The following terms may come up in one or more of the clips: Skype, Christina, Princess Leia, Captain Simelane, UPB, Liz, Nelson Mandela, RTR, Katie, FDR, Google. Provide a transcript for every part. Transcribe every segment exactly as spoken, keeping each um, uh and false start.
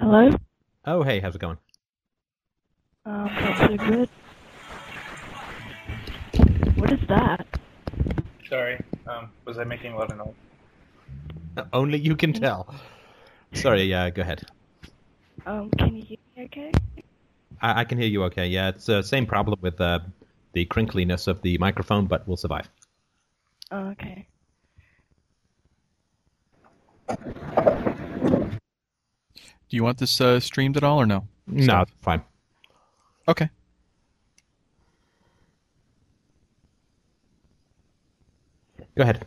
Hello? Oh, hey, how's it going? Um, that's pretty good. What is that? Sorry, um, was I making a lot of noise? Only you can tell. Sorry, yeah, uh, go ahead. Um, can you hear me okay? I, I can hear you okay, yeah. It's the uh, same problem with uh, the crinkliness of the microphone, but we'll survive. Oh, okay. Do you want this uh, streamed at all or no? No, Stop. Fine. Okay. Go ahead.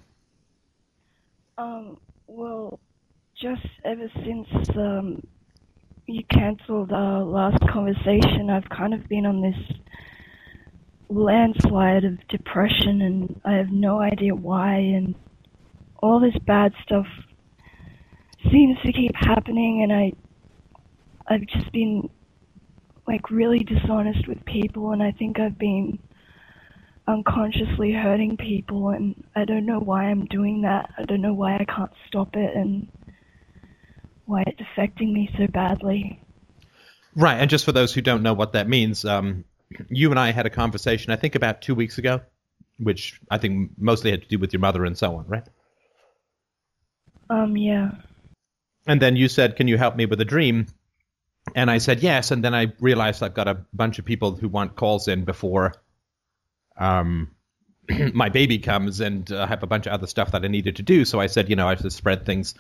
Um, well, just ever since um, you cancelled our last conversation, I've kind of been on this landslide of depression, and I have no idea why, and all this bad stuff seems to keep happening, and I, I've just been, like, really dishonest with people, and I think I've been unconsciously hurting people, and I don't know why I'm doing that. I don't know why I can't stop it, and why it's affecting me so badly. Right, and just for those who don't know what that means, um, you and I had a conversation, I think, about two weeks ago, which I think mostly had to do with your mother and so on, right? Um, yeah. And then you said, can you help me with a dream? And I said, yes. And then I realized I've got a bunch of people who want calls in before um, my baby comes, and I uh, have a bunch of other stuff that I needed to do. So I said, you know, I have to spread things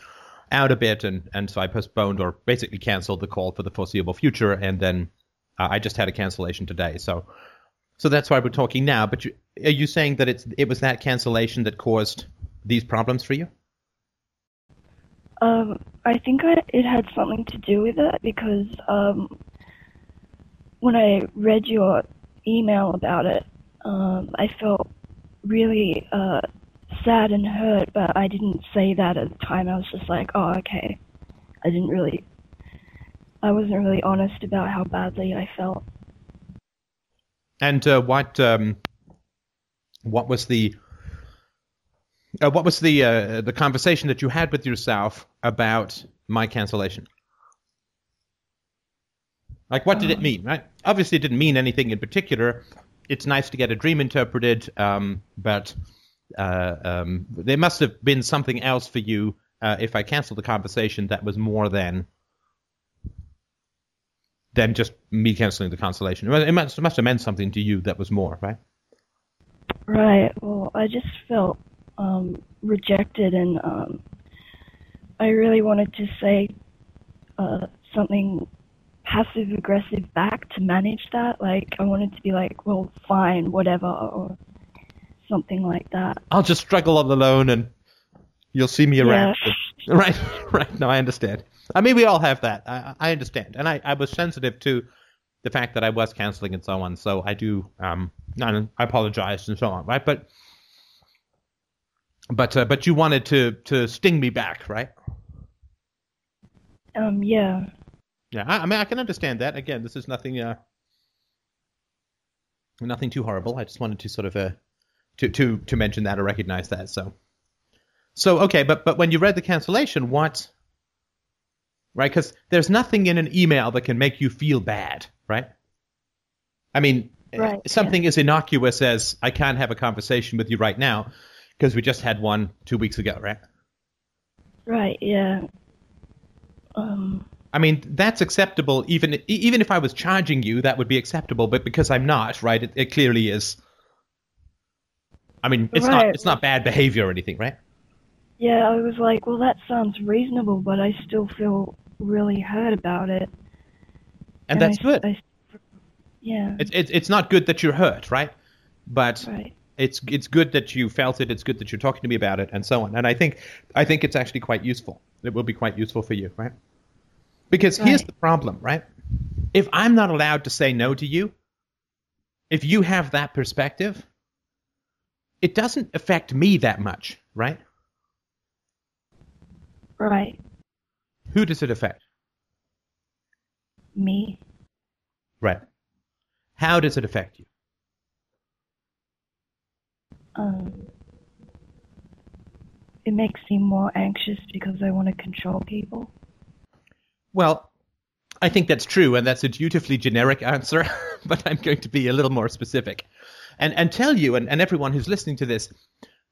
out a bit. And, and so I postponed or basically canceled the call for the foreseeable future. And then uh, I just had a cancellation today. So so that's why we're talking now. But you, are you saying that it's it was that cancellation that caused these problems for you? Um, I think I, it had something to do with it, because um, when I read your email about it, um, I felt really uh, sad and hurt, but I didn't say that at the time. I was just like, oh, okay. I didn't really, I wasn't really honest about how badly I felt. And uh, what, um, what was the... Uh, what was the uh, the conversation that you had with yourself about my cancellation? Like, what did it mean, right? Obviously, it didn't mean anything in particular. It's nice to get a dream interpreted, um, but uh, um, there must have been something else for you uh, if I canceled the conversation that was more than than just me canceling the consolation. It must, it must have meant something to you that was more, right? Right. Well, I just felt... Um, rejected, and um, I really wanted to say uh, something passive-aggressive back to manage that. Like, I wanted to be like, well, fine, whatever, or something like that. I'll just struggle on the loan and you'll see me around. Yeah. Right, right. No, I understand. I mean, we all have that. I, I understand. And I, I was sensitive to the fact that I was canceling and so on, so I do, um, I, I apologize and so on, right? But But uh, but you wanted to, to sting me back, right? Um yeah. Yeah, I, I mean I can understand that. Again, this is nothing uh nothing too horrible. I just wanted to sort of uh to to, to mention that or recognize that. So so okay, but but when you read the cancellation, what? Right, because there's nothing in an email that can make you feel bad, right? I mean, right, something yeah. as innocuous as I can't have a conversation with you right now. Because we just had one two weeks ago, right? Right, yeah. Um, I mean, that's acceptable. Even even if I was charging you, that would be acceptable. But because I'm not, right, it, it clearly is. I mean, it's right. not it's not bad behavior or anything, right? Yeah, I was like, well, that sounds reasonable, but I still feel really hurt about it. And, and that's I, good. I, yeah. It's it, it's not good that you're hurt, right? But. Right. It's it's good that you felt it. It's good that you're talking to me about it, and so on. And I think I think it's actually quite useful. It will be quite useful for you, right? Because right. here's the problem, right? If I'm not allowed to say no to you, if you have that perspective, it doesn't affect me that much, right? Right. Who does it affect? Me. Right. How does it affect you? Um, it makes me more anxious because I want to control people. Well, I think that's true, and that's a dutifully generic answer, but I'm going to be a little more specific and, and tell you and, and everyone who's listening to this,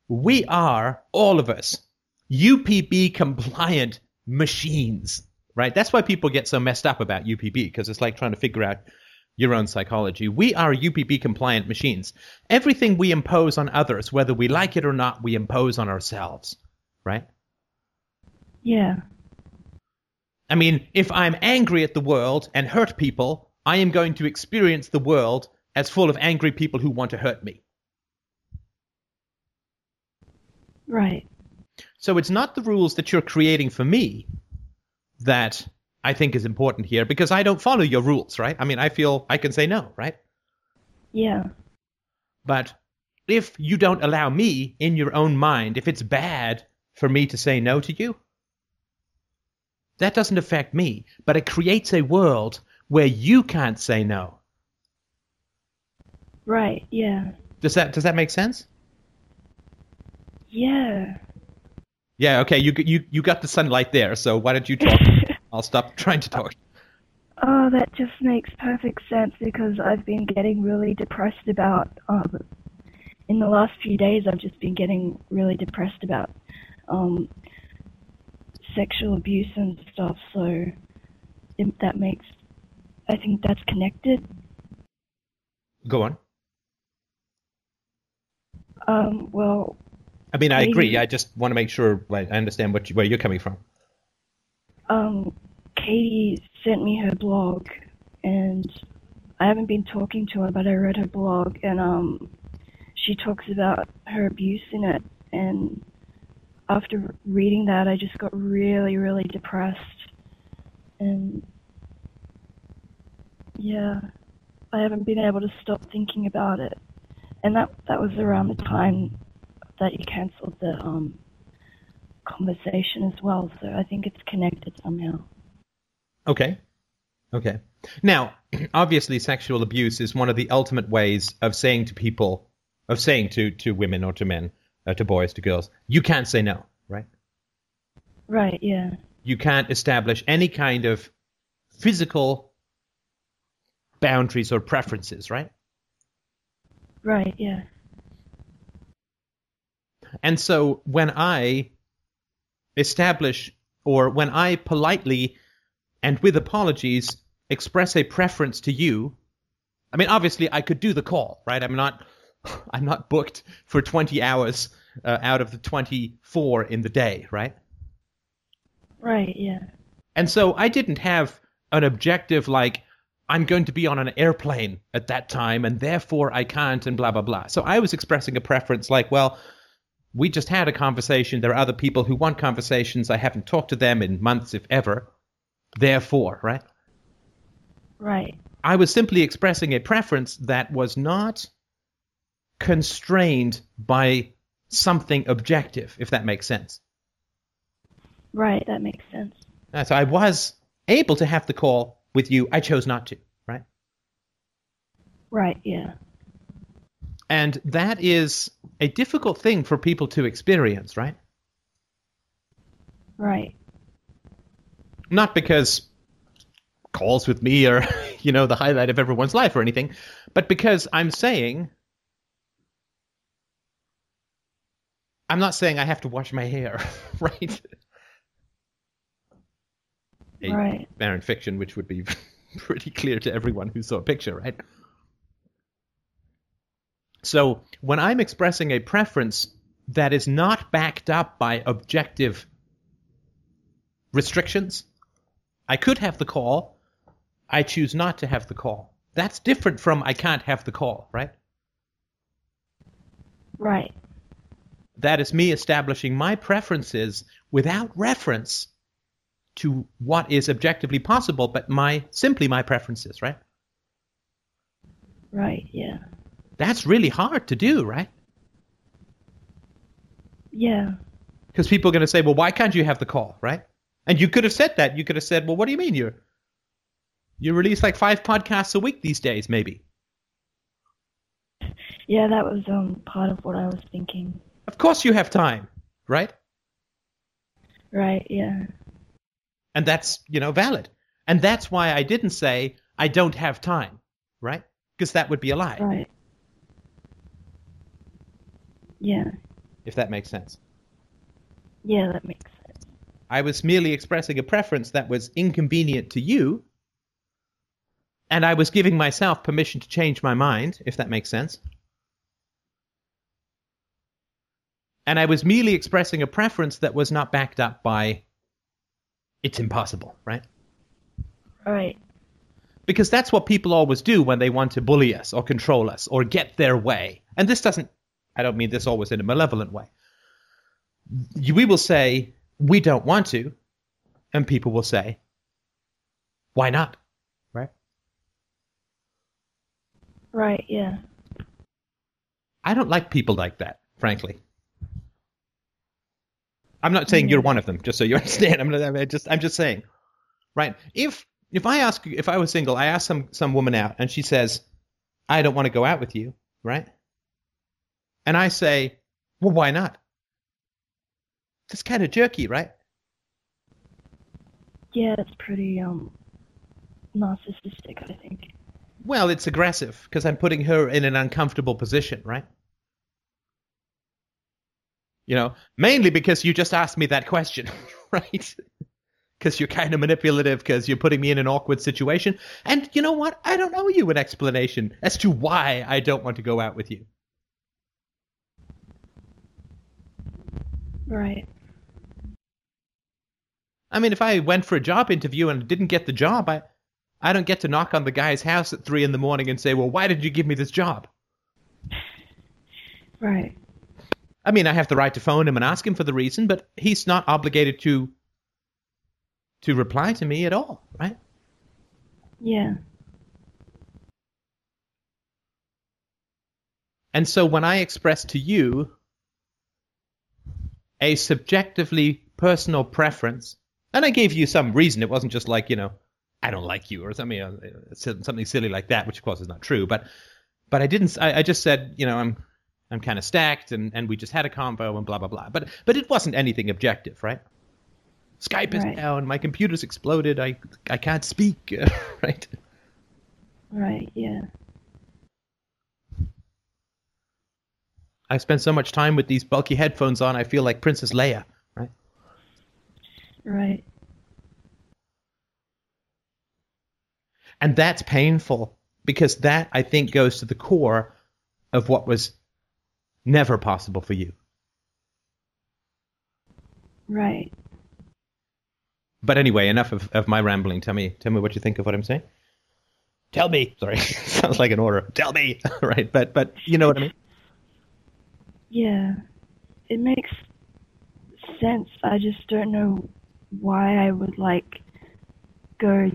we are, all of us, U P B-compliant machines, right? That's why people get so messed up about U P B, because it's like trying to figure out your own psychology. We are U P B-compliant machines. Everything we impose on others, whether we like it or not, we impose on ourselves, right? Yeah. I mean, if I'm angry at the world and hurt people, I am going to experience the world as full of angry people who want to hurt me. Right. So it's not the rules that you're creating for me that I think is important here, because I don't follow your rules, right? I mean, I feel I can say no, right? Yeah. But if you don't allow me in your own mind, if it's bad for me to say no to you, that doesn't affect me, but it creates a world where you can't say no. Right, yeah. Does that does that make sense? Yeah. Yeah, okay, you you you got the sunlight there, so why don't you talk? I'll stop trying to talk. Oh, that just makes perfect sense, because I've been getting really depressed about, um, in the last few days I've just been getting really depressed about um, sexual abuse and stuff, so it, that makes, I think that's connected. Go on. Um, well... I mean, I maybe, agree, I just want to make sure like, I understand what you, where you're coming from. Um, Katie sent me her blog, and I haven't been talking to her, but I read her blog, and um, she talks about her abuse in it, and after reading that, I just got really, really depressed. And, yeah, I haven't been able to stop thinking about it. And that, that was around the time that you cancelled the um, conversation as well, so I think it's connected somehow. Okay. Okay. Now, obviously sexual abuse is one of the ultimate ways of saying to people, of saying to, to women or to men, Uh, to boys, to girls, you can't say no, right? Right, yeah. You can't establish any kind of physical boundaries or preferences, right? Right, yeah. And so when I establish, or when I politely and with apologies express a preference to you, I mean, obviously I could do the call, right? I'm not... I'm not booked for twenty hours uh, out of the twenty-four in the day, right? Right, yeah. And so I didn't have an objective like, I'm going to be on an airplane at that time, and therefore I can't, and blah, blah, blah. So I was expressing a preference like, well, we just had a conversation. There are other people who want conversations. I haven't talked to them in months, if ever. Therefore, right? Right. I was simply expressing a preference that was not constrained by something objective, if that makes sense. Right, that makes sense. Uh, so I was able to have the call with you. I chose not to, right? Right, yeah. And that is a difficult thing for people to experience, right? Right. Not because calls with me are, you know, the highlight of everyone's life or anything, but because I'm saying... I'm not saying I have to wash my hair, right? A right. Barren fiction, which would be pretty clear to everyone who saw a picture, right? So when I'm expressing a preference that is not backed up by objective restrictions, I could have the call. I choose not to have the call. That's different from I can't have the call, right? Right. That is me establishing my preferences without reference to what is objectively possible, but my simply my preferences, right? Right, yeah. That's really hard to do, right? Yeah. Because people are going to say, well, why can't you have the call, right? And you could have said that. You could have said, well, what do you mean? You're, you release like five podcasts a week these days, maybe. Yeah, that was um, part of what I was thinking. Of course you have time, right? Right, yeah. And that's, you know, valid. And that's why I didn't say I don't have time, right? Because that would be a lie. Right. Yeah. If that makes sense. Yeah, that makes sense. I was merely expressing a preference that was inconvenient to you, and I was giving myself permission to change my mind, if that makes sense. And I was merely expressing a preference that was not backed up by it's impossible, right? Right. Because that's what people always do when they want to bully us or control us or get their way. And this doesn't, I don't mean this always in a malevolent way. We will say, we don't want to, and people will say, why not? Right? Right, yeah. I don't like people like that, frankly. I'm not saying you're one of them, just so you understand. I'm, not, I'm just, I'm just saying, right? If if I ask, if I was single, I ask some some woman out, and she says, "I don't want to go out with you," right? And I say, "Well, why not?" That's kind of jerky, right? Yeah, it's pretty um narcissistic, I think. Well, it's aggressive because I'm putting her in an uncomfortable position, right? You know, mainly because you just asked me that question, right? Because you're kind of manipulative, because you're putting me in an awkward situation. And you know what? I don't owe you an explanation as to why I don't want to go out with you. Right. I mean, if I went for a job interview and didn't get the job, I, I don't get to knock on the guy's house at three in the morning and say, well, why did you give me this job? Right. I mean, I have the right to phone him and ask him for the reason, but he's not obligated to to reply to me at all, right? Yeah. And so when I express to you a subjectively personal preference, and I gave you some reason, it wasn't just like, you know, I don't like you or something, something silly like that, which of course is not true, but but I didn't, I, I just said, you know, I'm I'm kind of stacked, and, and we just had a convo, and blah, blah, blah. But but it wasn't anything objective, right? Skype is right. Down, my computer's exploded, I I can't speak, right? Right, yeah. I spend so much time with these bulky headphones on, I feel like Princess Leia, right? Right. And that's painful, because that, I think, goes to the core of what was never possible for you. Right. But anyway, enough of, of my rambling. Tell me tell me what you think of what I'm saying. Tell me. Sorry. Sounds like an order. Tell me. Right. But but you know what I mean? Yeah. It makes sense. I just don't know why I would like go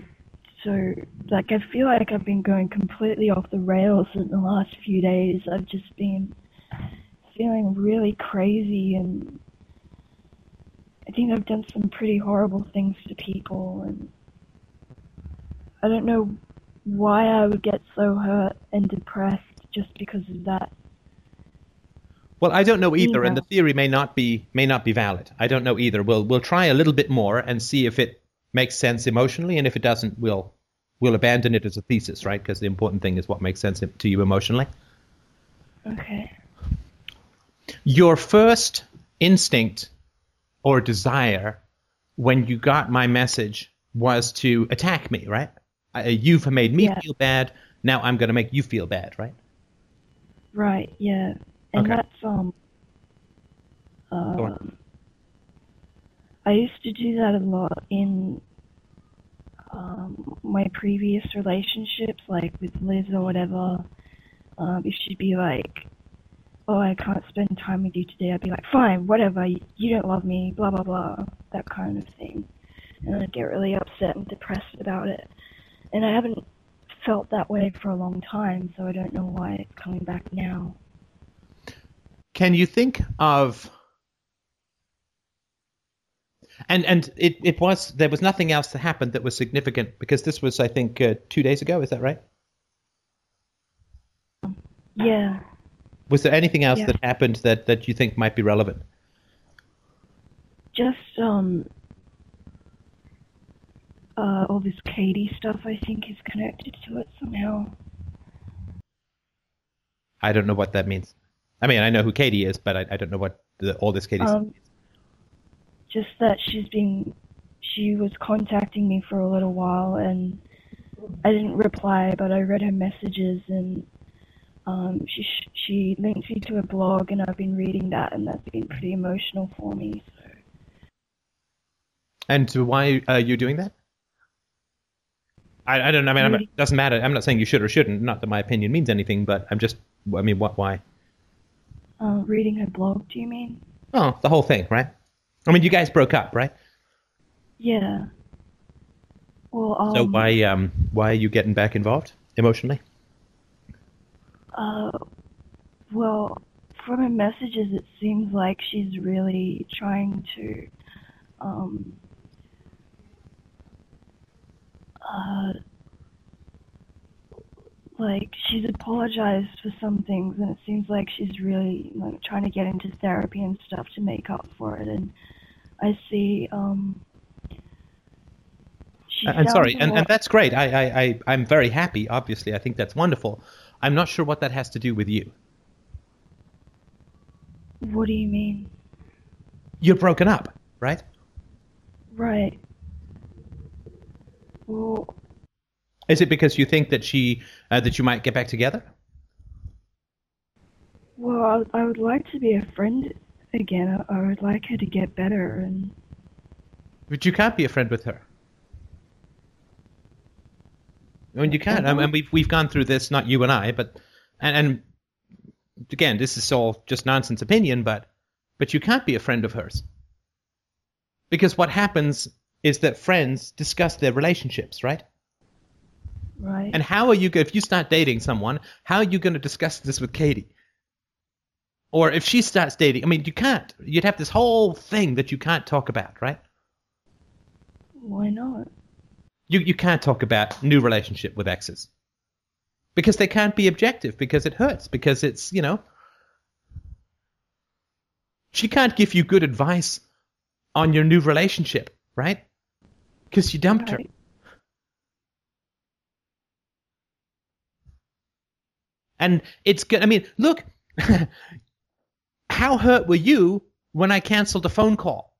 so like I feel like I've been going completely off the rails in the last few days. I've just been feeling really crazy, and I think I've done some pretty horrible things to people, and I don't know why I would get so hurt and depressed just because of that. Well, I don't know either, yeah. And the theory may not be may not be valid. I don't know either. We'll we'll try a little bit more and see if it makes sense emotionally, and if it doesn't, we'll we'll abandon it as a thesis, right? Because the important thing is what makes sense to you emotionally. Okay. Your first instinct or desire when you got my message was to attack me, right? I, you've made me yeah. feel bad. Now I'm going to make you feel bad, right? Right, yeah. And okay. that's, um, um, I used to do that a lot in um, my previous relationships, like with Liz or whatever. Um, if she'd be like, oh, I can't spend time with you today, I'd be like, fine, whatever, you, you don't love me, blah, blah, blah, that kind of thing. And I'd get really upset and depressed about it. And I haven't felt that way for a long time, so I don't know why it's coming back now. Can you think of... And and it, it was, there was nothing else that happened that was significant, because this was, I think, uh, two days ago, is that right? Yeah. Was there anything else yeah. that happened that, that you think might be relevant? Just, um, uh, all this Katie stuff, I think, is connected to it somehow. I don't know what that means. I mean, I know who Katie is, but I, I don't know what the, all this Katie um, stuff means. Just that she's been, she was contacting me for a little while, and I didn't reply, but I read her messages, and um, she she linked me to a blog, and I've been reading that, and that's been pretty emotional for me. So. And why are you doing that? I, I don't know. I mean, I'm, it doesn't matter. I'm not saying you should or shouldn't. Not that my opinion means anything, but I'm just, I mean, what? Why? Uh, reading her blog, do you mean? Oh, the whole thing, right? I mean, you guys broke up, right? Yeah. Well, um, so why um why are you getting back involved emotionally? Uh, well, from her messages, it seems like she's really trying to um uh like she's apologized for some things, and it seems like she's really like trying to get into therapy and stuff to make up for it. And I see um. I'm sorry, and, and that's great. I, I, I, I'm very happy, obviously. I think that's wonderful. I'm not sure what that has to do with you. What do you mean? You're broken up, right? Right. Well, is it because you think that she, uh, that you might get back together? Well, I, I would like to be a friend again. I, I would like her to get better. And. But you can't be a friend with her. I mean, you can't. I mean, we've we've gone through this, not you and I, but and, and again, this is all just nonsense opinion, but but you can't be a friend of hers, because what happens is that friends discuss their relationships, right? Right. And how are you if you start dating someone? How are you going to discuss this with Katie? Or if she starts dating, I mean, you can't. You'd have this whole thing that you can't talk about, right? Why not? You you can't talk about new relationship with exes, because they can't be objective, because it hurts, because it's, you know, she can't give you good advice on your new relationship, right? Because you dumped right. her. And it's good. I mean, look, how hurt were you when I canceled a phone call?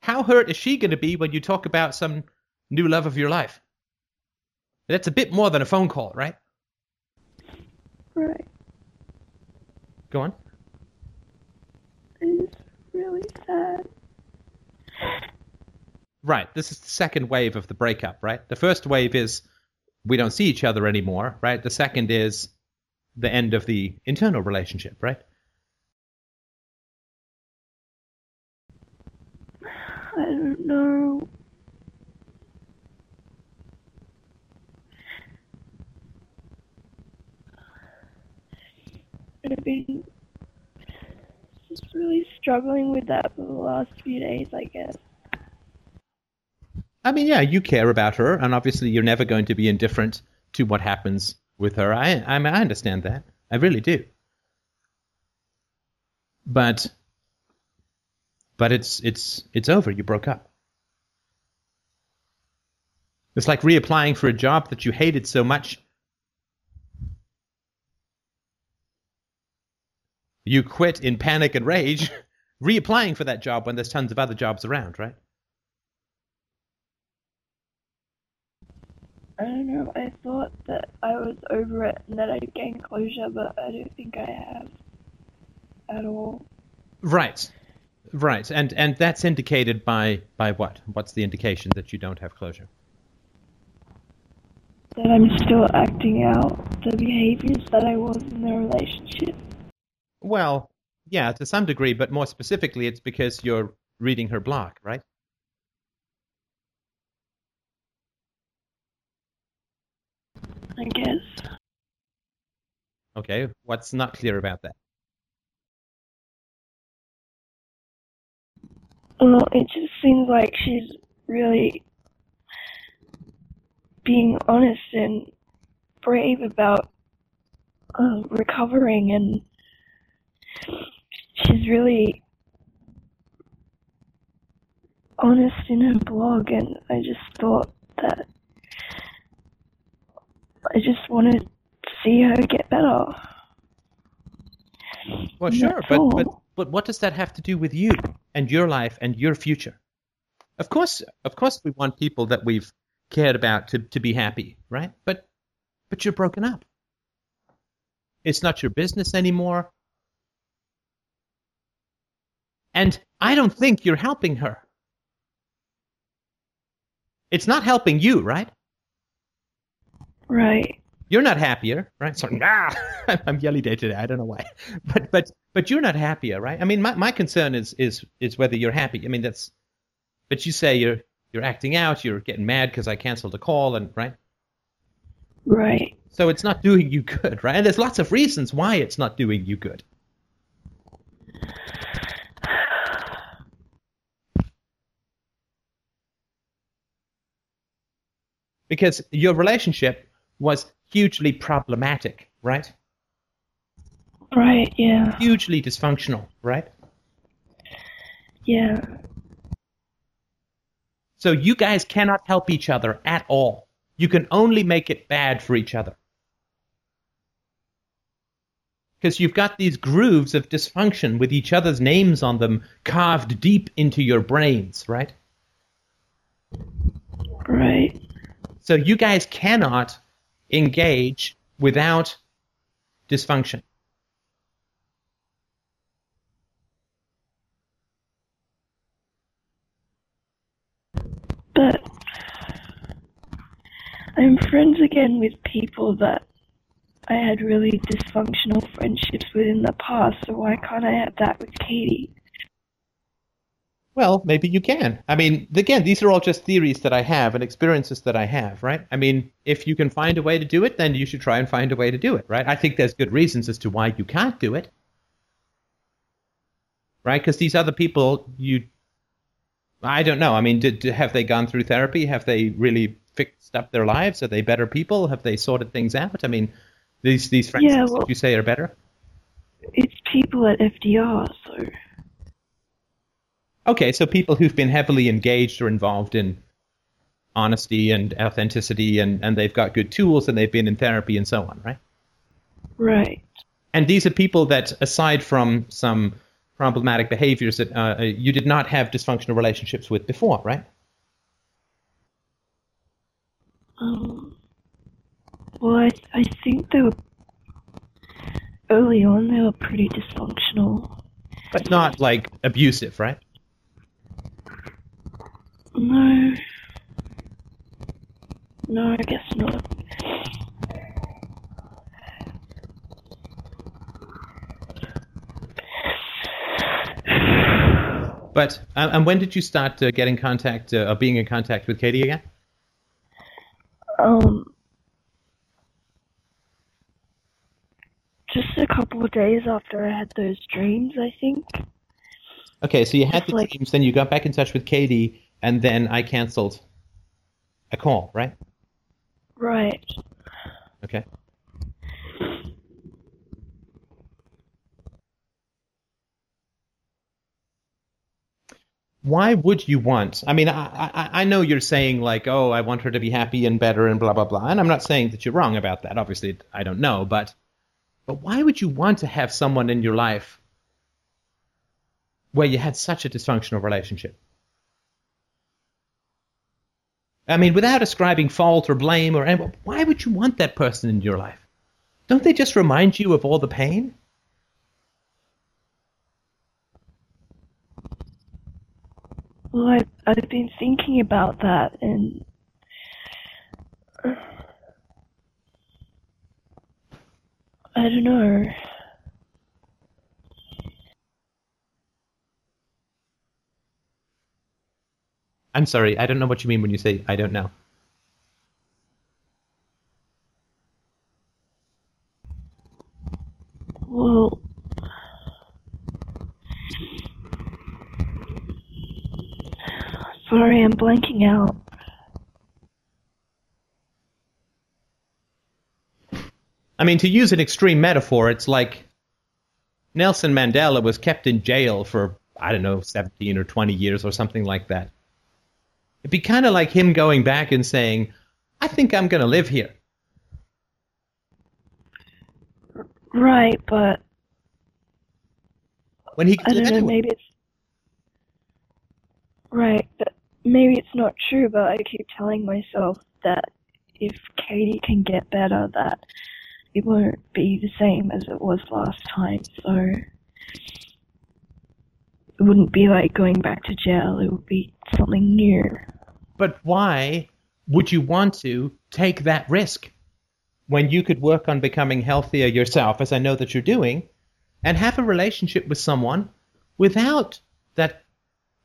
How hurt is she going to be when you talk about some new love of your life? That's a bit more than a phone call, right? Right. Go on. It's really sad. Right. This is the second wave of the breakup, right? The first wave is we don't see each other anymore, right? The second is the end of the internal relationship, right? I don't know. I've been just really struggling with that for the last few days, I guess. I mean, yeah, you care about her, and obviously you're never going to be indifferent to what happens with her. I, I mean, I understand that. I really do. But... But it's it's it's over. You broke up. It's like reapplying for a job that you hated so much. You quit in panic and rage, reapplying for that job when there's tons of other jobs around, right? I don't know. I thought that I was over it and that I'd gain closure, but I don't think I have at all. Right. Right, and and that's indicated by, by what? What's the indication that you don't have closure? That I'm still acting out the behaviors that I was in the relationship. Well, yeah, to some degree, but more specifically, it's because you're reading her blog, right? I guess. Okay, what's not clear about that? Well, it just seems like she's really being honest and brave about uh, recovering, and she's really honest in her blog, and I just thought that I just wanted to see her get better. Well, and sure, but, but but what does that have to do with you and your life and your future? Of course, of course, we want people that we've cared about to, to be happy, right? But but you're broken up. It's not your business anymore. And I don't think you're helping her. It's not helping you, right? Right. You're not happier, right? Sorry, ah, I'm yelly day today. I don't know why. But but but you're not happier, right? I mean, my, my concern is is is whether you're happy. I mean, that's. But you say you're you're acting out. You're getting mad because I canceled a call, and right. Right. So it's not doing you good, right? And there's lots of reasons why it's not doing you good. Because your relationship was hugely problematic, right? Right, yeah. Hugely dysfunctional, right? Yeah. So you guys cannot help each other at all. You can only make it bad for each other. Because you've got these grooves of dysfunction with each other's names on them carved deep into your brains, right? Right. So you guys cannot engage without dysfunction. But I'm friends again with people that I had really dysfunctional friendships with in the past, so why can't I have that with Katie? Well, maybe you can. I mean, again, these are all just theories that I have and experiences that I have, right? I mean, if you can find a way to do it, then you should try and find a way to do it, right? I think there's good reasons as to why you can't do it, right? Because these other people, you, I don't know. I mean, did, have they gone through therapy? Have they really fixed up their lives? Are they better people? Have they sorted things out? I mean, these, these friends yeah, well, that you say are better? It's people at F D R, so... Okay, so people who've been heavily engaged or involved in honesty and authenticity, and, and they've got good tools, and they've been in therapy and so on, right? Right. And these are people that, aside from some problematic behaviors that uh, you did not have dysfunctional relationships with before, right? Um, well, I, I think they were, early on, they were pretty dysfunctional. But not, like, abusive, right? No. No, I guess not. But, um, and when did you start uh, getting contact, uh, or being in contact with Katie again? Um, just a couple of days after I had those dreams, I think. Okay, so you had just the like, dreams, then you got back in touch with Katie, and then I canceled a call, right? Right. Okay. Why would you want? I mean, I, I I know you're saying like, oh, I want her to be happy and better and blah, blah, blah. And I'm not saying that you're wrong about that. Obviously, I don't know. But, but why would you want to have someone in your life where you had such a dysfunctional relationship? I mean, without ascribing fault or blame or anything, why would you want that person in your life? Don't they just remind you of all the pain? Well, I've, I've been thinking about that, and I don't know. I'm sorry, I don't know what you mean when you say, I don't know. Well, sorry, I'm blanking out. I mean, to use an extreme metaphor, it's like Nelson Mandela was kept in jail for, I don't know, seventeen or twenty years or something like that. It'd be kind of like him going back and saying, I think I'm going to live here. Right, but... When he I don't know, maybe it's... Right, but maybe it's not true, but I keep telling myself that if Katie can get better, that it won't be the same as it was last time, so... It wouldn't be like going back to jail. It would be something new. But why would you want to take that risk when you could work on becoming healthier yourself, as I know that you're doing, and have a relationship with someone without that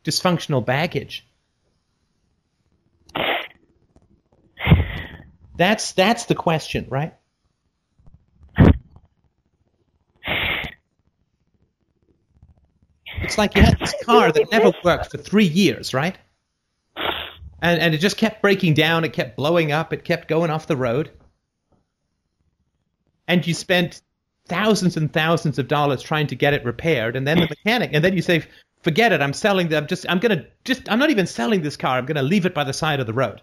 dysfunctional baggage? That's that's the question, right? It's like you had this car that never worked for three years, right? And and it just kept breaking down. It kept blowing up. It kept going off the road. And you spent thousands and thousands of dollars trying to get it repaired. And then the mechanic, and then you say, forget it. I'm selling them. Just, I'm going to just, I'm not even selling this car. I'm going to leave it by the side of the road.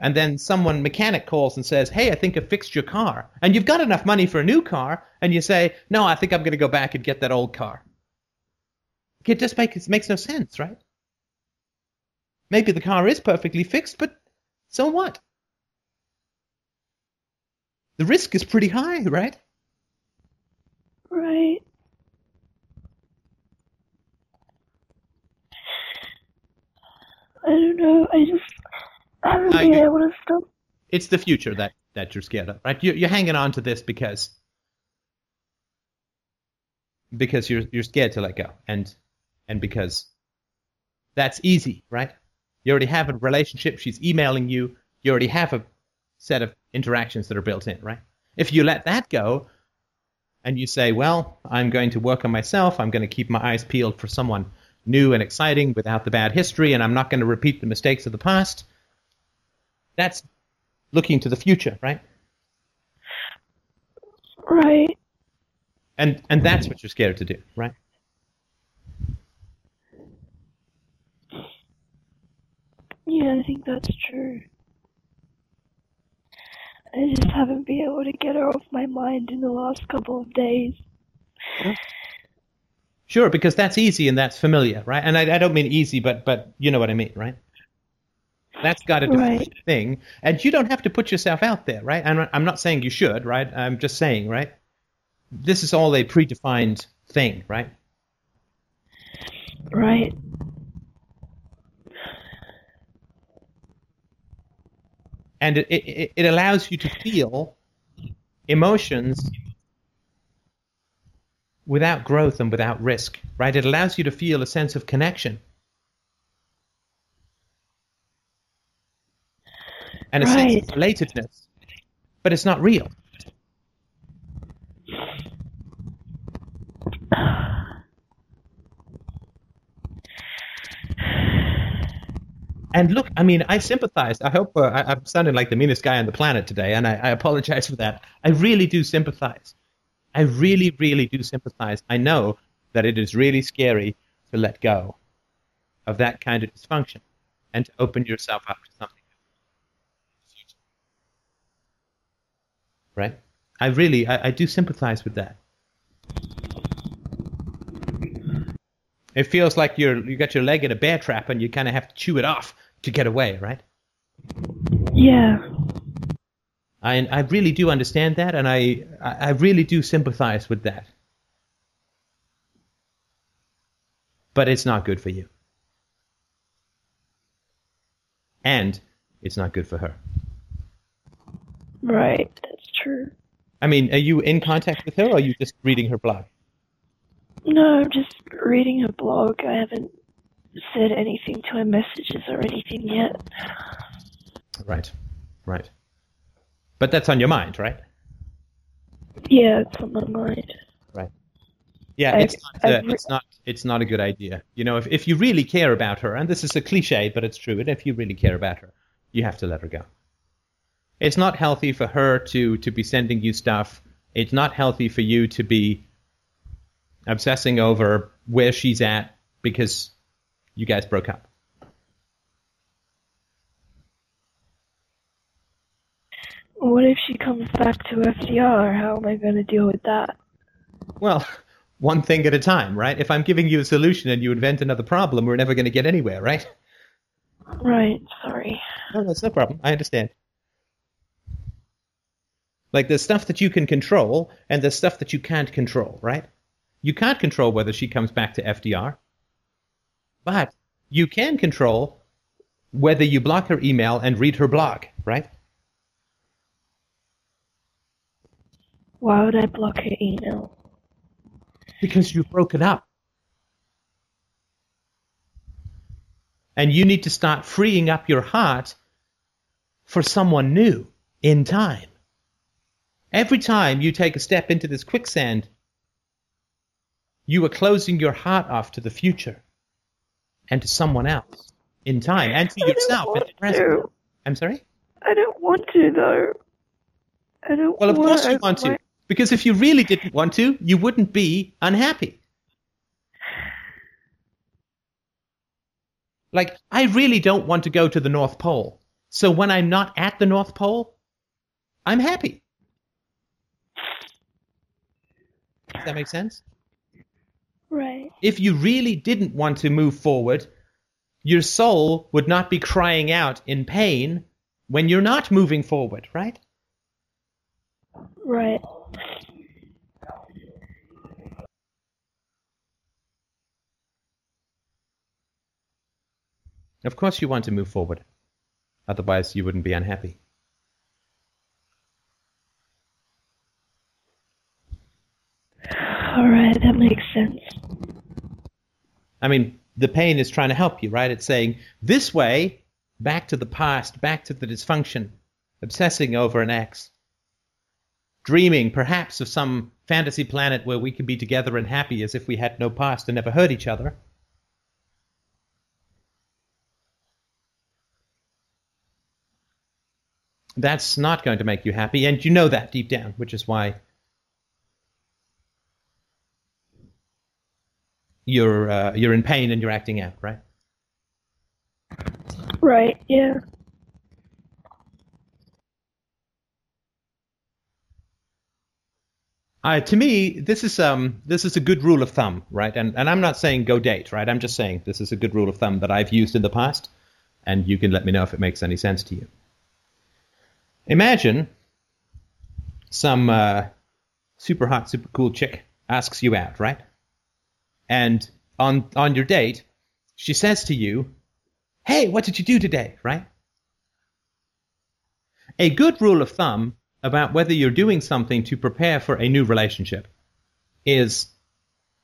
And then someone mechanic calls and says, hey, I think I fixed your car. And you've got enough money for a new car. And you say, no, I think I'm going to go back and get that old car. It just make, it makes no sense, right? Maybe the car is perfectly fixed, but so what? The risk is pretty high, right? Right. I don't know. I just I don't think I want to stop. It's the future that, that you're scared of, right? You, you're hanging on to this because because you're you're scared to let go, and. And because that's easy, right? You already have a relationship. She's emailing you. You already have a set of interactions that are built in, right? If you let that go and you say, well, I'm going to work on myself. I'm going to keep my eyes peeled for someone new and exciting without the bad history, and I'm not going to repeat the mistakes of the past. That's looking to the future, right? Right. And and that's what you're scared to do, right? Yeah, I think that's true. I just haven't been able to get her off my mind in the last couple of days. Sure, because that's easy and that's familiar, right? And I, I don't mean easy, but but you know what I mean, right? That's got to do with the thing. And you don't have to put yourself out there, right? I'm, I'm not saying you should, right? I'm just saying, right? This is all a predefined thing, right? Right. And it, it it allows you to feel emotions without growth and without risk, right? It allows you to feel a sense of connection. And a right. sense of relatedness. But it's not real. And look, I mean, I sympathize. I hope uh, I, I'm sounding like the meanest guy on the planet today, and I, I apologize for that. I really do sympathize. I really, really do sympathize. I know that it is really scary to let go of that kind of dysfunction and to open yourself up to something else. Right? I really, I, I do sympathize with that. It feels like you're you got your leg in a bear trap and you kind of have to chew it off to get away, right? Yeah. I I really do understand that, and I I really do sympathize with that. But it's not good for you. And it's not good for her. Right, that's true. I mean, are you in contact with her, or are you just reading her blog? No, I'm just reading her blog. I haven't said anything to her messages or anything yet. Right, right. But that's on your mind, right? Yeah, it's on my mind. Right. Yeah, I've, it's not. Uh, re- it's not. It's not a good idea. You know, if if you really care about her, and this is a cliche, but it's true. And if you really care about her, you have to let her go. It's not healthy for her to to be sending you stuff. It's not healthy for you to be obsessing over where she's at because you guys broke up. What if she comes back to F D R? How am I going to deal with that? Well, one thing at a time, right? If I'm giving you a solution and you invent another problem, we're never going to get anywhere, right? Right, sorry. No, that's no problem. I understand. Like, there's stuff that you can control, and there's stuff that you can't control, right? You can't control whether she comes back to F D R. But you can control whether you block her email and read her blog, right? Why would I block her email? Because you broke it up. And you need to start freeing up your heart for someone new in time. Every time you take a step into this quicksand, you are closing your heart off to the future and to someone else in time and to I yourself in the present. To. I'm sorry? I don't want to, though. I don't well, of want, course you I want to. Because if you really didn't want to, you wouldn't be unhappy. Like, I really don't want to go to the North Pole. So when I'm not at the North Pole, I'm happy. Does that make sense? Right. If you really didn't want to move forward, your soul would not be crying out in pain when you're not moving forward, right? Right. Of course you want to move forward. Otherwise you wouldn't be unhappy. All right, that makes sense. I mean, the pain is trying to help you, right? It's saying, this way, back to the past, back to the dysfunction, obsessing over an ex, dreaming perhaps of some fantasy planet where we can be together and happy as if we had no past and never hurt each other. That's not going to make you happy, and you know that deep down, which is why You're uh, you're in pain and you're acting out, right? Right, yeah. Uh, to me, this is um this is a good rule of thumb, right? And and I'm not saying go date, right? I'm just saying this is a good rule of thumb that I've used in the past, and you can let me know if it makes any sense to you. Imagine some uh, super hot, super cool chick asks you out, right? And on on your date, she says to you, hey, what did you do today, right? A good rule of thumb about whether you're doing something to prepare for a new relationship is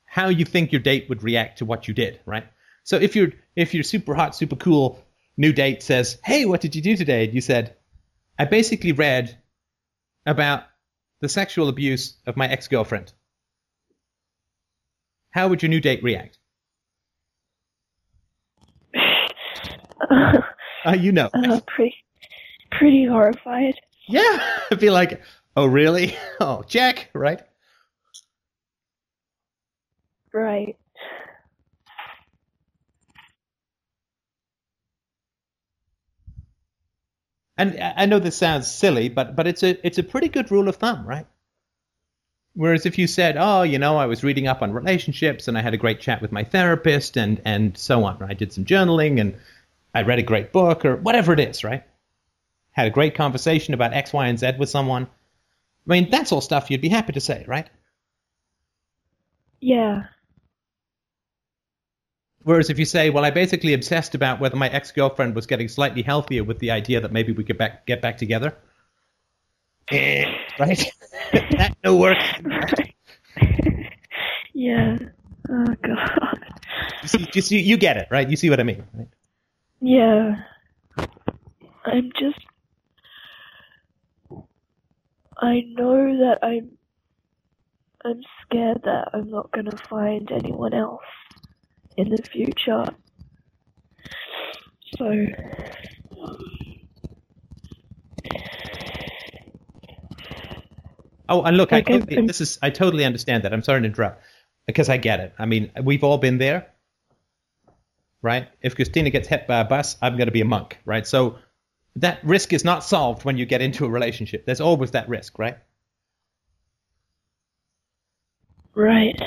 how you think your date would react to what you did, right? So if you're, if your super hot, super cool new date says, hey, what did you do today? And you said, I basically read about the sexual abuse of my ex-girlfriend. How would your new date react? Uh, uh, you know. Uh, pretty, pretty horrified. Yeah. I'd be like, oh, really? Oh, Jack, right? Right. And I know this sounds silly, but, but it's a it's a pretty good rule of thumb, right? Whereas if you said, oh, you know, I was reading up on relationships and I had a great chat with my therapist and, and so on. Right? I did some journaling and I read a great book or whatever it is, right? Had a great conversation about X, Y, and Z with someone. I mean, that's all stuff you'd be happy to say, right? Yeah. Whereas if you say, well, I basically obsessed about whether my ex-girlfriend was getting slightly healthier with the idea that maybe we could back, get back together. Eh, right? That no work. Right. Yeah. Oh God. You see, just you, you get it, right? You see what I mean, right? Yeah. I'm just. I know that I'm. I'm scared that I'm not gonna find anyone else in the future. So. Oh, and look, like I totally, this is, I totally understand that. I'm sorry to interrupt, because I get it. I mean, we've all been there, right? If Christina gets hit by a bus, I'm going to be a monk, right? So that risk is not solved when you get into a relationship. There's always that risk, right? Right.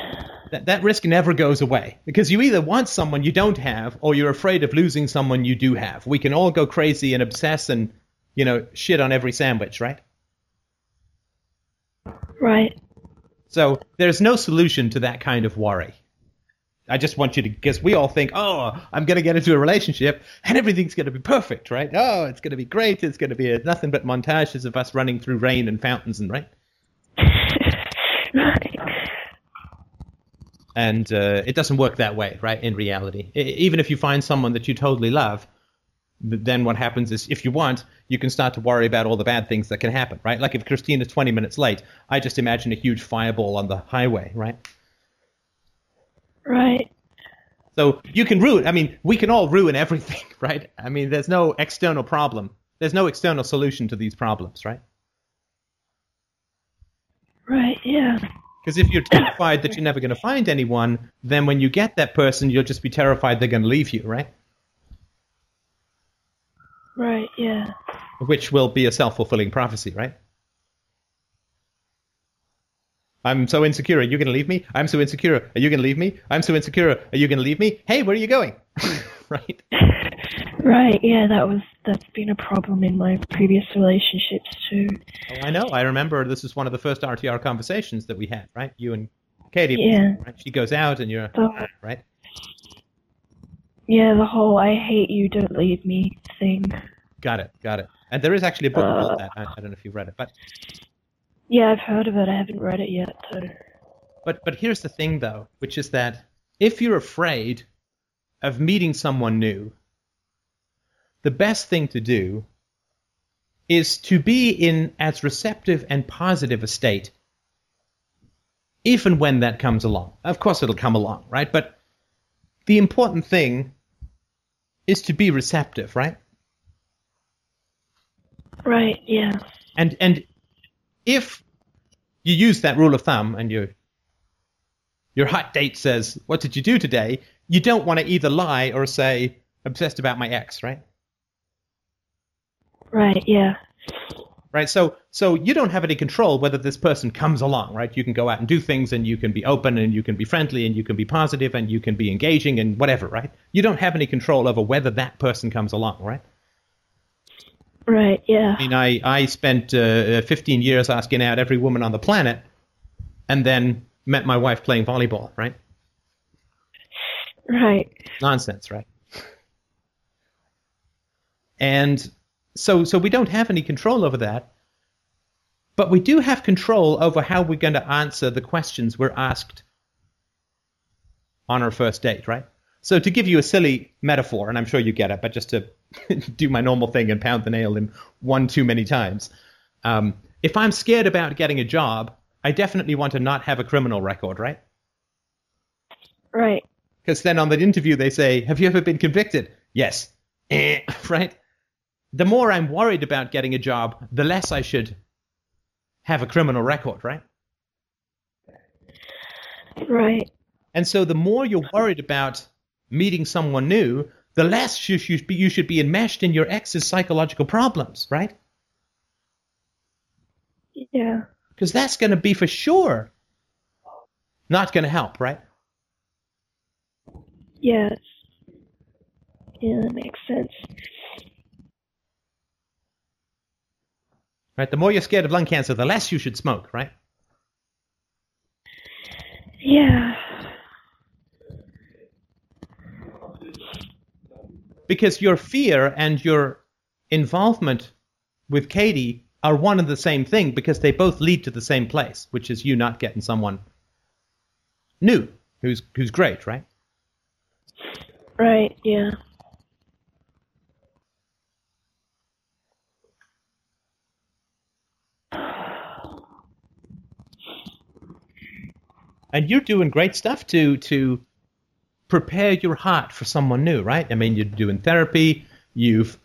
That that risk never goes away, because you either want someone you don't have or you're afraid of losing someone you do have. We can all go crazy and obsess and, you know, shit on every sandwich, right? Right. So there's no solution to that kind of worry. I just want you to, because we all think, oh, I'm going to get into a relationship and everything's going to be perfect, right? Oh, it's going to be great. It's going to be a, nothing but montages of us running through rain and fountains and right. Right. And uh, it doesn't work that way, right, in reality. I, even if you find someone that you totally love, then what happens is, if you want, you can start to worry about all the bad things that can happen, right? Like if Christina's twenty minutes late, I just imagine a huge fireball on the highway, right? Right. So you can ruin, I mean, we can all ruin everything, right? I mean, there's no external problem. There's no external solution to these problems, right? Right, yeah. Because if you're terrified that you're never going to find anyone, then when you get that person, you'll just be terrified they're going to leave you, right? Right, yeah. Which will be a self-fulfilling prophecy, right? I'm so insecure. Are you going to leave me? I'm so insecure. Are you going to leave me? I'm so insecure. Are you going to leave me? Hey, where are you going? Right? Right, yeah, that was, that's been a problem in my previous relationships too. Oh, I know. I remember this is one of the first R T R conversations that we had, right? You and Katie. Yeah. Right? She goes out and you're, the, right? Yeah, the whole I hate you, don't leave me thing. Got it, got it. And there is actually a book uh, about that. I, I don't know if you've read it, but... Yeah, I've heard of it. I haven't read it yet. So. But, but here's the thing, though, which is that if you're afraid of meeting someone new, the best thing to do is to be in as receptive and positive a state if and when that comes along. Of course it'll come along, right? But the important thing is to be receptive, right? Right, yeah. And and if you use that rule of thumb and you, your hot date says, what did you do today? You don't want to either lie or say, obsessed about my ex, right? Right, yeah. Right, so so you don't have any control whether this person comes along, right? You can go out and do things, and you can be open, and you can be friendly, and you can be positive, and you can be engaging, and whatever, right? You don't have any control over whether that person comes along, right? Right, yeah. I mean, I, I spent uh, fifteen years asking out every woman on the planet, and then met my wife playing volleyball, right? Right. Nonsense, right? And... So so we don't have any control over that, but we do have control over how we're going to answer the questions we're asked on our first date, right? So to give you a silly metaphor, and I'm sure you get it, but just to do my normal thing and pound the nail in one too many times, um, if I'm scared about getting a job, I definitely want to not have a criminal record, right? Right. Because then on the interview they say, have you ever been convicted? Yes. Eh, right? The more I'm worried about getting a job, the less I should have a criminal record, right? Right. And so the more you're worried about meeting someone new, the less you should be, you should be enmeshed in your ex's psychological problems, right? Yeah. Because that's going to be for sure not going to help, right? Yes. Yeah, that makes sense. Right, the more you're scared of lung cancer, the less you should smoke, right? Yeah. Because your fear and your involvement with Katie are one and the same thing, because they both lead to the same place, which is you not getting someone new who's who's great, right? Right, yeah. And you're doing great stuff to to prepare your heart for someone new, right? I mean, you're doing therapy, you've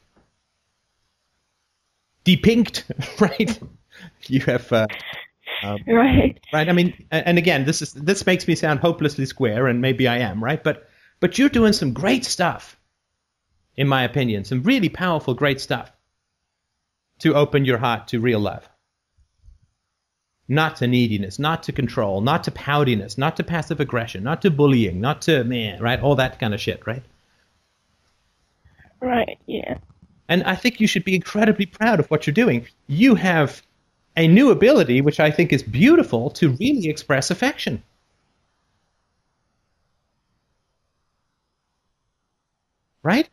de-pinked, right? You have uh, um, right, right. I mean, and again, this is this makes me sound hopelessly square, and maybe I am, right? But but you're doing some great stuff, in my opinion, some really powerful, great stuff to open your heart to real love. Not to neediness, not to control, not to poutiness, not to passive aggression, not to bullying, not to, man, right? All that kind of shit, right? Right, yeah. And I think you should be incredibly proud of what you're doing. You have a new ability, which I think is beautiful, to really express affection. Right?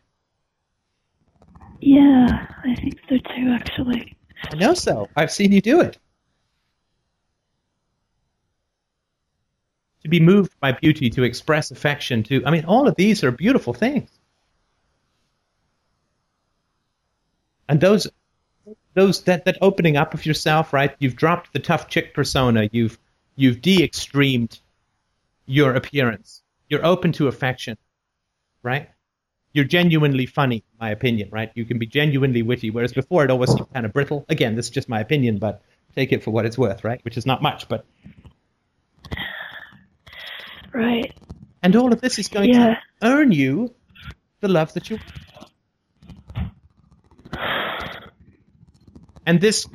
Yeah, I think so too, actually. I know so. I've seen you do it. To be moved by beauty, to express affection, to... I mean, all of these are beautiful things. And those... Those that, that opening up of yourself, right? You've dropped the tough chick persona. You've you've de-extremed your appearance. You're open to affection, right? You're genuinely funny, in my opinion, right? You can be genuinely witty, whereas before it always seemed kind of brittle. Again, this is just my opinion, but take it for what it's worth, right? Which is not much, but right. And all of this is going yeah. to earn you the love that you want. And this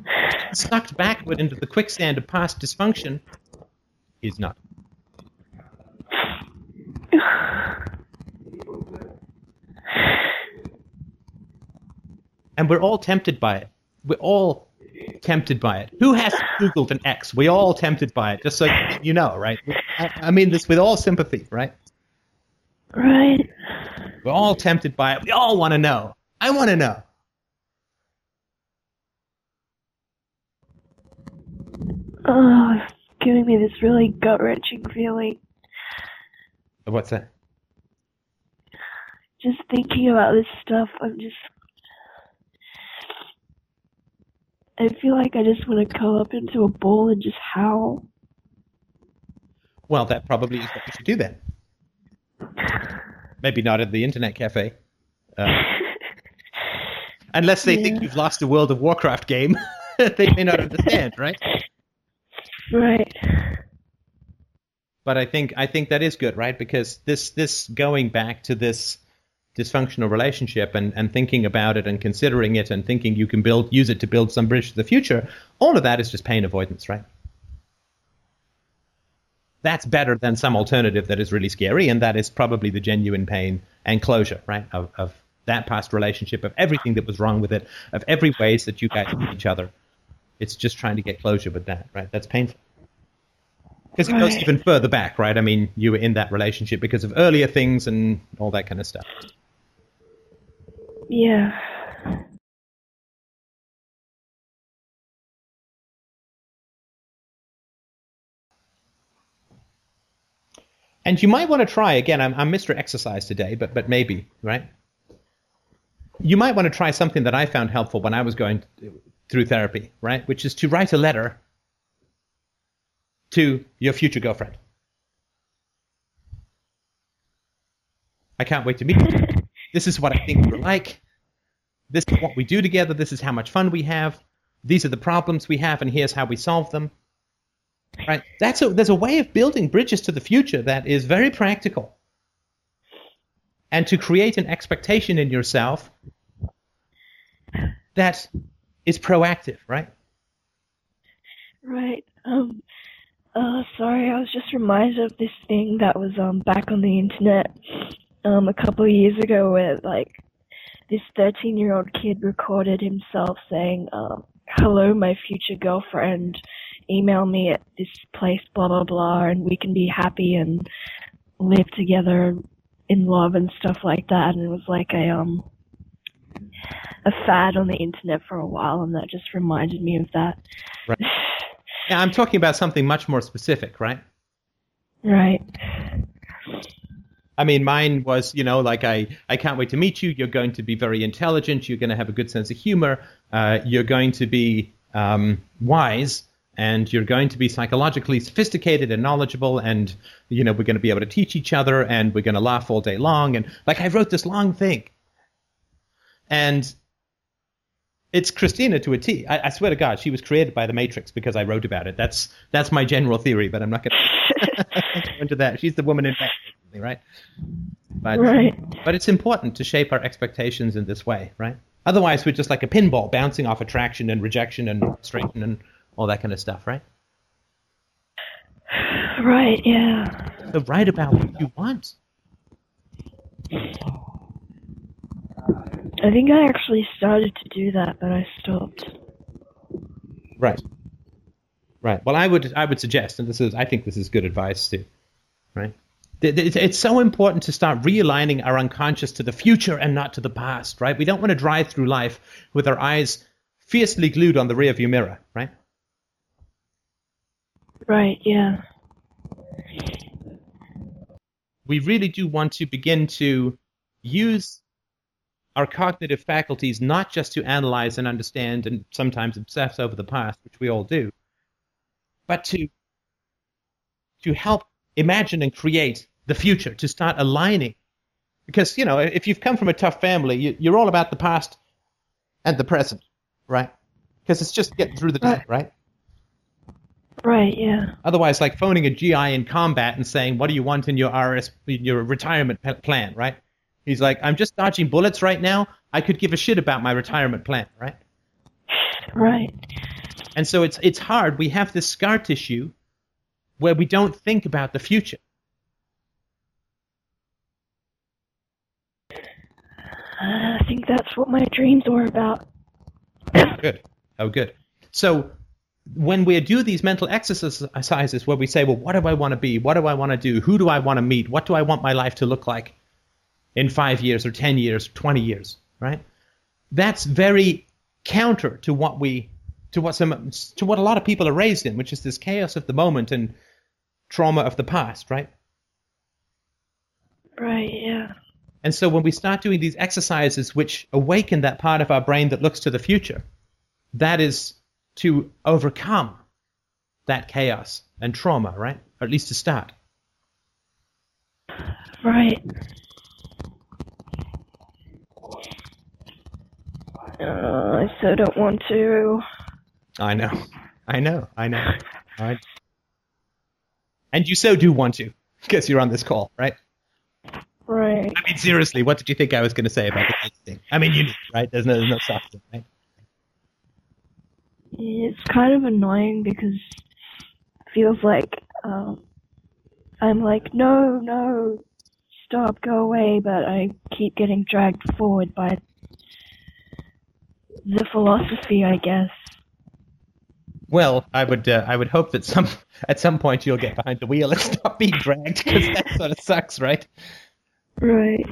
sucked backward into the quicksand of past dysfunction is not. And we're all tempted by it. We're all tempted by it. Who has Googled an ex? We're all tempted by it, just so you know, right? I mean this with all sympathy, right? Right. We're all tempted by it. We all want to know. I want to know. Oh, it's giving me this really gut-wrenching feeling. What's that? Just thinking about this stuff, I'm just... I feel like I just want to curl up into a ball and just howl. Well, that probably is what you should do then. Maybe not at the internet cafe. Uh, unless they yeah. think you've lost a World of Warcraft game. They may not understand, right? Right. But I think I think that is good, right? Because this this going back to this dysfunctional relationship and, and thinking about it and considering it and thinking you can build use it to build some bridge to the future, all of that is just pain avoidance, right? That's better than some alternative that is really scary, and that is probably the genuine pain and closure, right? Of of that past relationship, of everything that was wrong with it, of every ways that you guys hate each other. It's just trying to get closure with that, right? That's painful. Because right. It goes even further back, right? I mean, you were in that relationship because of earlier things and all that kind of stuff. Yeah. And you might want to try, again, I'm, I'm Mister Exercise today, but, but maybe, right? You might want to try something that I found helpful when I was going to... through therapy, right? Which is to write a letter to your future girlfriend. I can't wait to meet you. This is what I think we're like. This is what we do together. This is how much fun we have. These are the problems we have, and here's how we solve them. Right? That's a, there's a way of building bridges to the future that is very practical. And to create an expectation in yourself that... It's proactive, right? Right. Um, uh, sorry, I was just reminded of this thing that was um, back on the internet um, a couple of years ago where, like, this thirteen-year-old kid recorded himself saying, um, hello, my future girlfriend, email me at this place, blah, blah, blah, and we can be happy and live together in love and stuff like that. And it was like a... um. a fad on the internet for a while, and that just reminded me of that. Right. Now, I'm talking about something much more specific, right? Right. I mean, mine was, you know, like, I, I can't wait to meet you. You're going to be very intelligent. You're going to have a good sense of humor. Uh, you're going to be um, wise, and you're going to be psychologically sophisticated and knowledgeable, and, you know, we're going to be able to teach each other, and we're going to laugh all day long. And, like, I wrote this long thing. And it's Christina to a T. I, I swear to God, she was created by the Matrix because I wrote about it. That's that's my general theory, but I'm not going to go into that. She's the woman in fact, right? But, right. But it's important to shape our expectations in this way, right? Otherwise, we're just like a pinball bouncing off attraction and rejection and frustration and all that kind of stuff, right? Right, yeah. So write about what you want. I think I actually started to do that, but I stopped. Right. Right. Well, I would I would suggest, and this is I think this is good advice too, right? It's so important to start realigning our unconscious to the future and not to the past, right? We don't want to drive through life with our eyes fiercely glued on the rearview mirror, right? Right, yeah. We really do want to begin to use our cognitive faculties not just to analyze and understand and sometimes obsess over the past, which we all do, but to to help imagine and create the future, to start aligning. Because, you know, if you've come from a tough family, you, you're all about the past and the present, right? Because it's just getting through the day, right? Right, yeah. Otherwise, like phoning a G I in combat and saying, what do you want in your R S, your retirement plan, right? He's like, I'm just dodging bullets right now. I could give a shit about my retirement plan, right? Right. And so it's it's hard. We have this scar tissue where we don't think about the future. I think that's what my dreams were about. Good. Oh, good. So when we do these mental exercises where we say, well, what do I want to be? What do I want to do? Who do I want to meet? What do I want my life to look like in five years or ten years, or twenty years, right? That's very counter to what we... To what some, to what a lot of people are raised in, which is this chaos of the moment and trauma of the past, right? Right, yeah. And so when we start doing these exercises which awaken that part of our brain that looks to the future, that is to overcome that chaos and trauma, right? Or at least to start. Right. Uh, I so don't want to... I know, I know, I know. All right. And you so do want to, because you're on this call, right? Right. I mean, seriously, what did you think I was going to say about the thing? I mean, you know, right? There's no, there's no software, right? It's kind of annoying because it feels like um, I'm like, no, no, stop, go away, but I keep getting dragged forward by the philosophy, I guess. Well, I would uh, I would hope that some at some point you'll get behind the wheel and stop being dragged, because that sort of sucks, right? Right.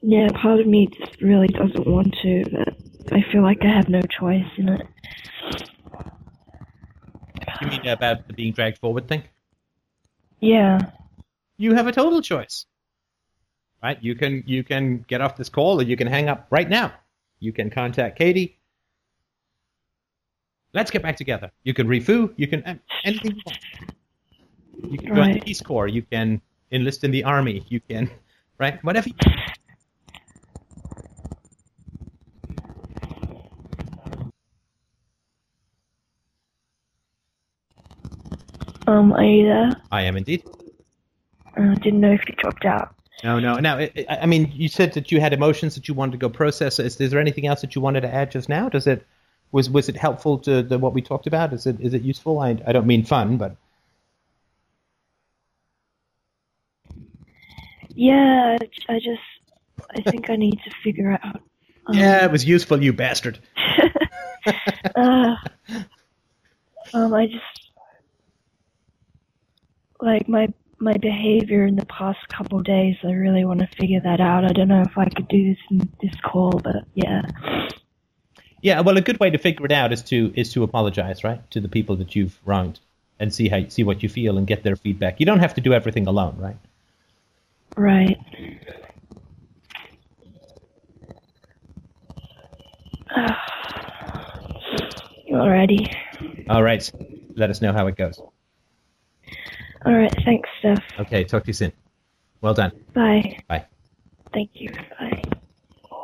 Yeah, part of me just really doesn't want to, but I feel like I have no choice in it. You mean about the being dragged forward thing? Yeah. You have a total choice, right? You can you can get off this call, or you can hang up right now. You can contact Katie. Let's get back together. You can refoo. You can um, anything you want. You can right. Go to the Peace Corps. You can enlist in the army. You can, right? Whatever you want. Um, are you there? I am indeed. I uh, didn't know if you dropped out. No, no. Now, it, it, I mean, you said that you had emotions that you wanted to go process. Is, is there anything else that you wanted to add just now? Does it was was it helpful to the, what we talked about? Is it is it useful? I I don't mean fun, but yeah, I just I think I need to figure out. Um... Yeah, it was useful, you bastard. uh, um, I just like my. My behavior in the past couple of days, I really want to figure that out. I don't know if I could do this in this call, but yeah. Yeah, well, a good way to figure it out is to is to apologize, right, to the people that you've wronged, and see how see what you feel and get their feedback. You don't have to do everything alone, right? Right. Uh, alrighty. All right. Let us know how it goes. All right, thanks, Steph. Okay, talk to you soon. Well done. Bye. Bye. Thank you. Bye.